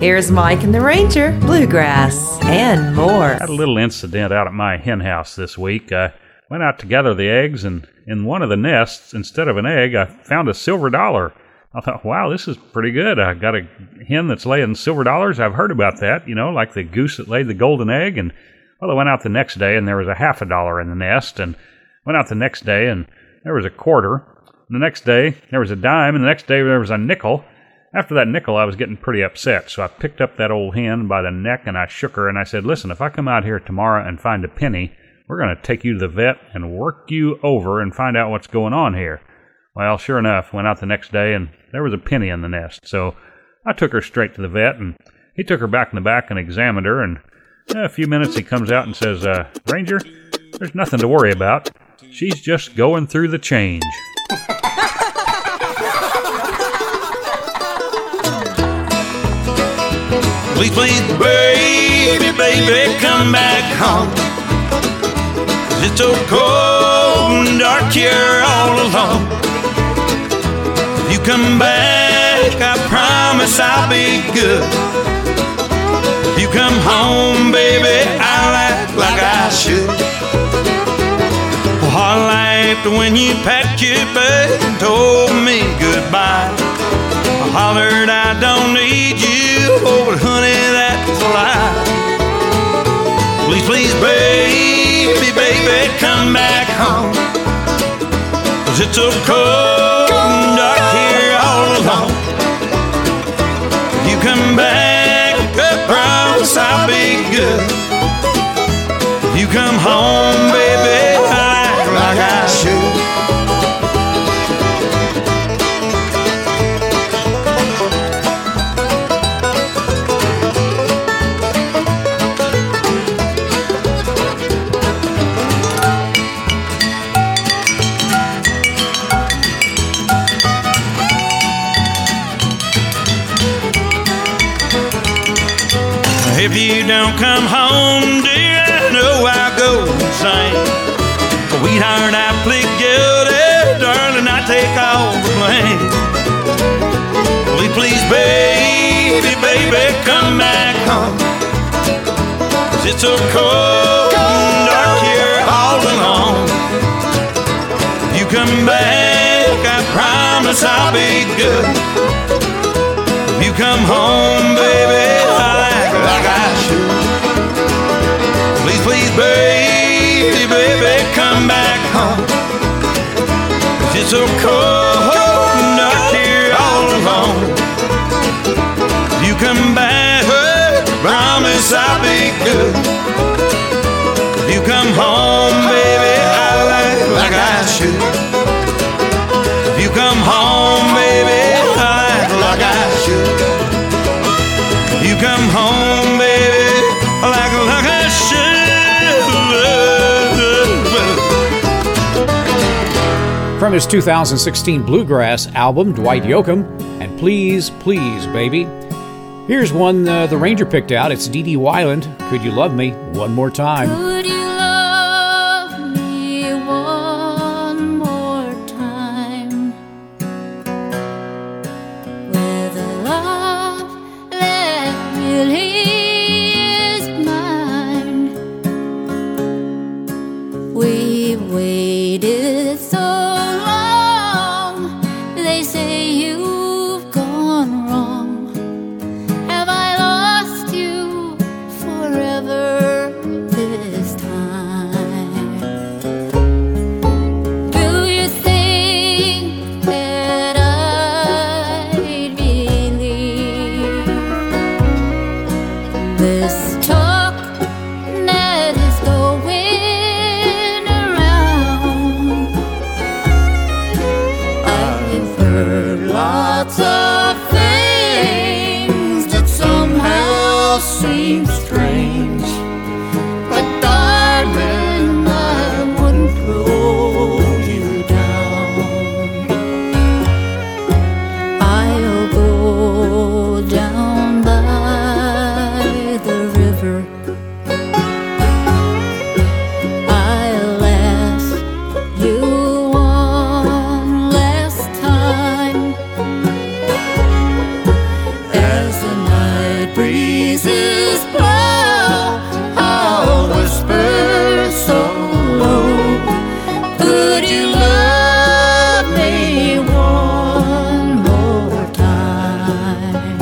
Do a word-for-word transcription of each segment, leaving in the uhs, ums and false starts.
Here's Mike and the Ranger, bluegrass, and more. I had a little incident out at my hen house this week. I went out to gather the eggs, and in one of the nests, instead of an egg, I found a silver dollar. I thought, wow, this is pretty good. I got a hen that's laying silver dollars. I've heard about that, you know, like the goose that laid the golden egg. And, well, I went out the next day, and there was a half a dollar in the nest. And went out the next day, and there was a quarter. The next day, there was a dime, and the next day, there was a nickel. After that nickel, I was getting pretty upset, so I picked up that old hen by the neck, and I shook her, and I said, listen, if I come out here tomorrow and find a penny, we're going to take you to the vet and work you over and find out what's going on here. Well, sure enough, went out the next day, and there was a penny in the nest. So I took her straight to the vet, and he took her back in the back and examined her, and a few minutes he comes out and says, uh, Ranger, there's nothing to worry about. She's just going through the change. Please, please, baby, baby, come back home. It's so cold and dark here all alone. If you come back, I promise I'll be good. If you come home, baby, I'll act like I should. Oh, I laughed when you packed your bag and told me goodbye. I hollered, I don't need you. Oh, honey, that's a lie. Please, please, baby, baby, come back home. 'Cause it's so cold and dark here all alone. You come back, I promise I'll be good. You come home, baby, I act like I should. If you don't come home, dear, I know I'll go insane. Sweetheart, I plead guilty, darling, I take all the blame. Please, please, baby, baby, come back home. 'Cause it's so cold and dark here all alone. If you come back, I promise I'll be good. If you come home, baby, I'll like I should. Please, please, baby, baby, come back home. 'Cause it's so cold and dark here all alone. If you come back, I promise I'll be good. If you come home, baby, I'll act like I should. If you come home, baby, I'll act like I should. If you come home. From his two thousand sixteen Bluegrass album, Dwight Yoakam, and Please, Please, Baby. Here's one uh, the Ranger picked out. It's Dee Dee Weiland, Could You Love Me One More Time. Could you love me one more time with a love that really is mine? We waited so as the night breezes blow, I'll whisper so low, could you love me one more time?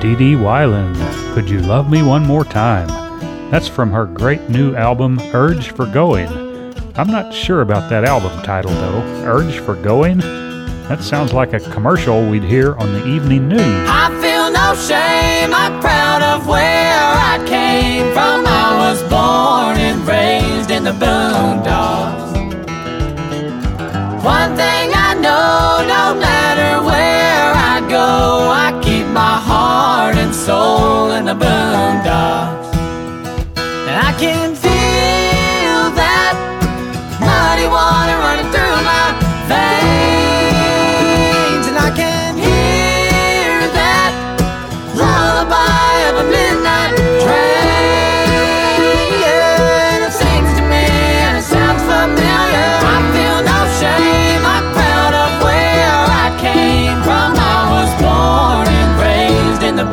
Dee Dee Weiland, Could You Love Me One More Time? That's from her great new album, Urge for Going. I'm not sure about that album title, though. Urge for Going? That sounds like a commercial we'd hear on the evening news. I feel no shame. I'm proud of where I came from. I was born and raised in the boondocks. One thing I know, no matter where I go, I keep my heart and soul in the boondocks. And I can feel that muddy water running through my veins, and I can hear that lullaby of a midnight train. Yeah, and it sings to me and it sounds familiar. I feel no shame. I'm proud of where I came from. I was born and raised in the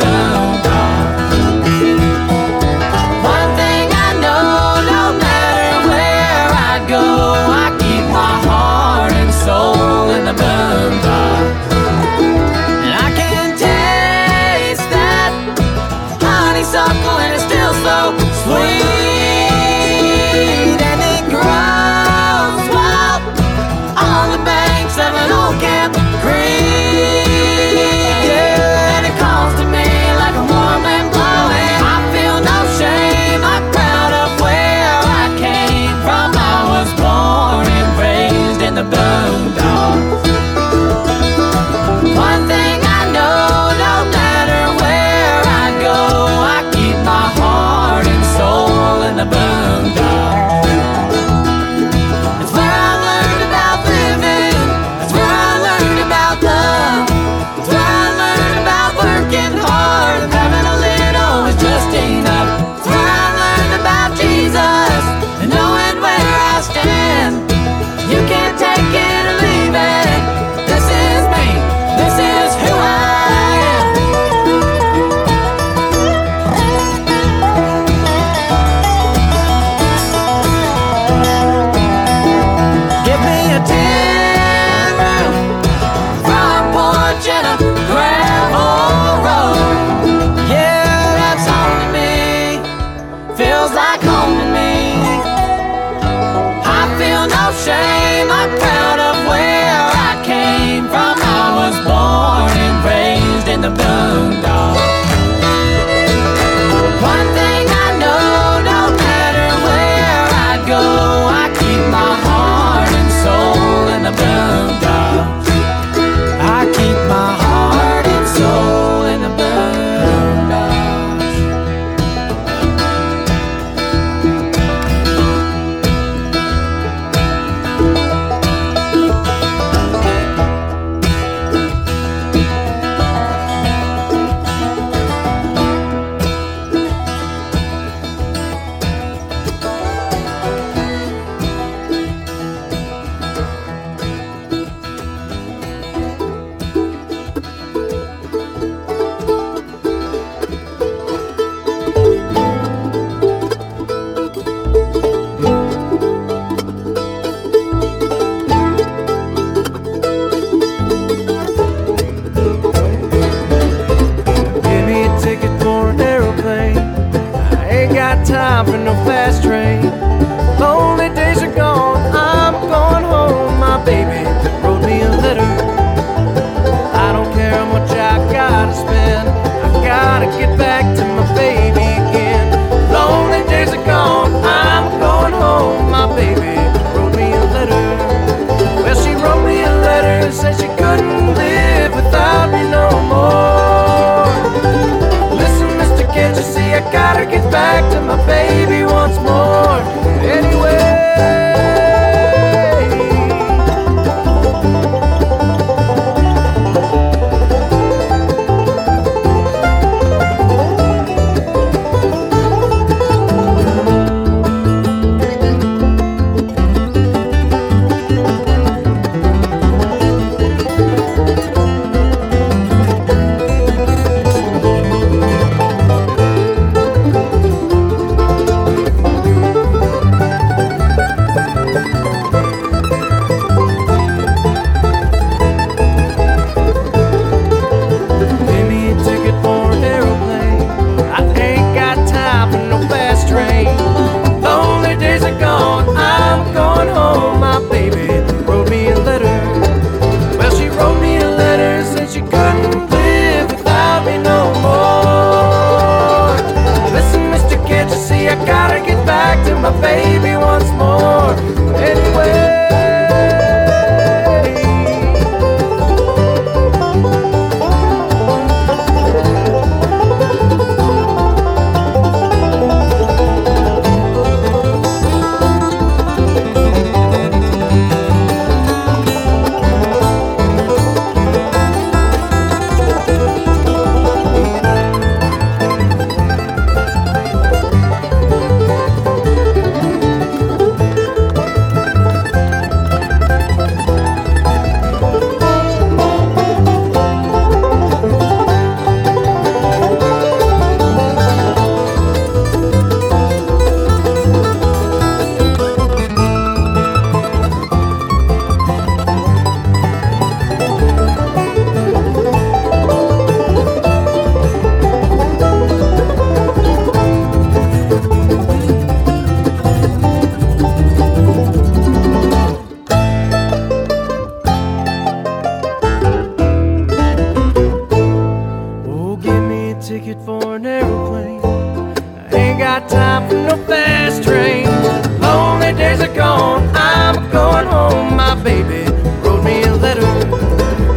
my baby wrote me a letter.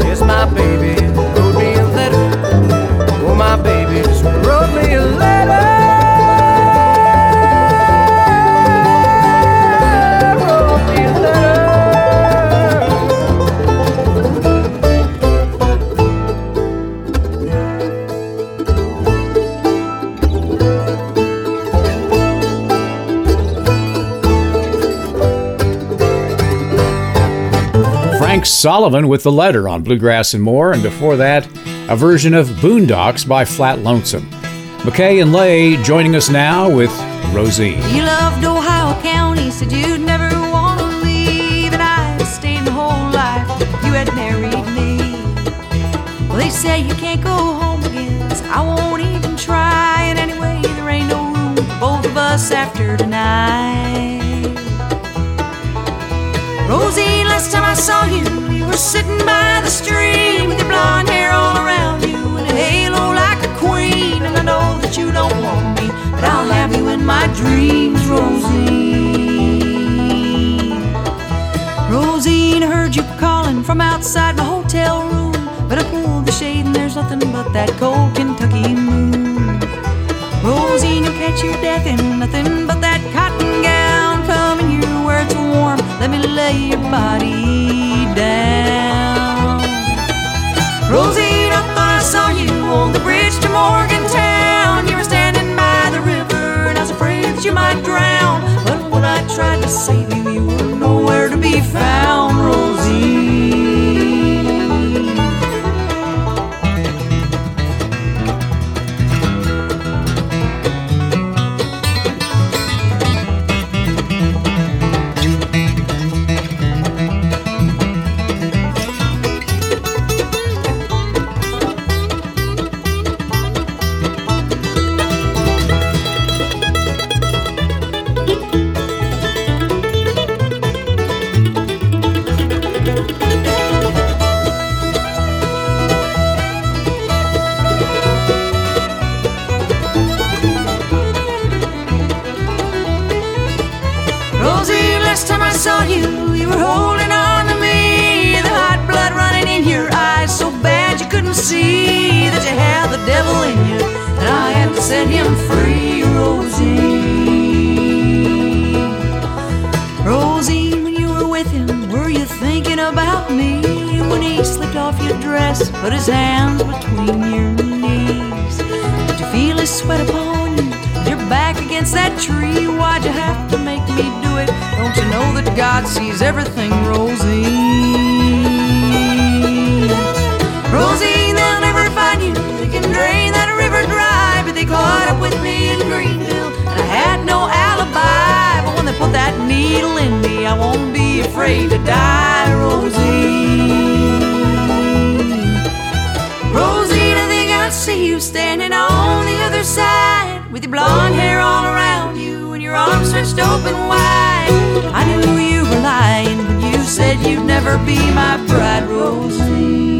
Yes, my baby wrote me a letter. Oh, my baby just wrote me a letter. Sullivan with The Letter on Bluegrass and More, and before that, a version of Boondocks by Flat Lonesome. McKay and Lay joining us now with Rosie. You loved Ohio County, said you'd never want to leave, and I stayed the whole life you had married me. Well, they say you can't go home again, so I won't even try, and anyway, there ain't no room for both of us after tonight. Rosie, last time I saw you, you were sitting by the stream with your blonde hair all around you and a halo like a queen. And I know that you don't want me, but I'll have you in my dreams, Rosie. Rosie, I heard you calling from outside my hotel room, but I pulled the shade and there's nothing but that cold Kentucky moon. Rosie, you'll catch your death in nothing but that cotton gown coming you where it's warm. Let me lay your body down. Rosie, I thought I saw you on the bridge to Morgantown. You were standing by the river and I was afraid that you might drown. But when I tried to save you, you were nowhere to be found, Rosie. Set him free, Rosie. Rosie, when you were with him, were you thinking about me? When he slipped off your dress, put his hands between your knees, did you feel his sweat upon you? You're back against that tree. Why'd you have to make me do it? Don't you know that God sees everything, Rosie? Rosie, they'll never find you. They can drain that river dry. They caught up with me in Greenville, and I had no alibi. But when they put that needle in me, I won't be afraid to die, Rosie. Rosie, I think I see you standing on the other side, with your blonde hair all around you and your arms stretched open wide. I knew you were lying when you said you'd never be my bride, Rosie.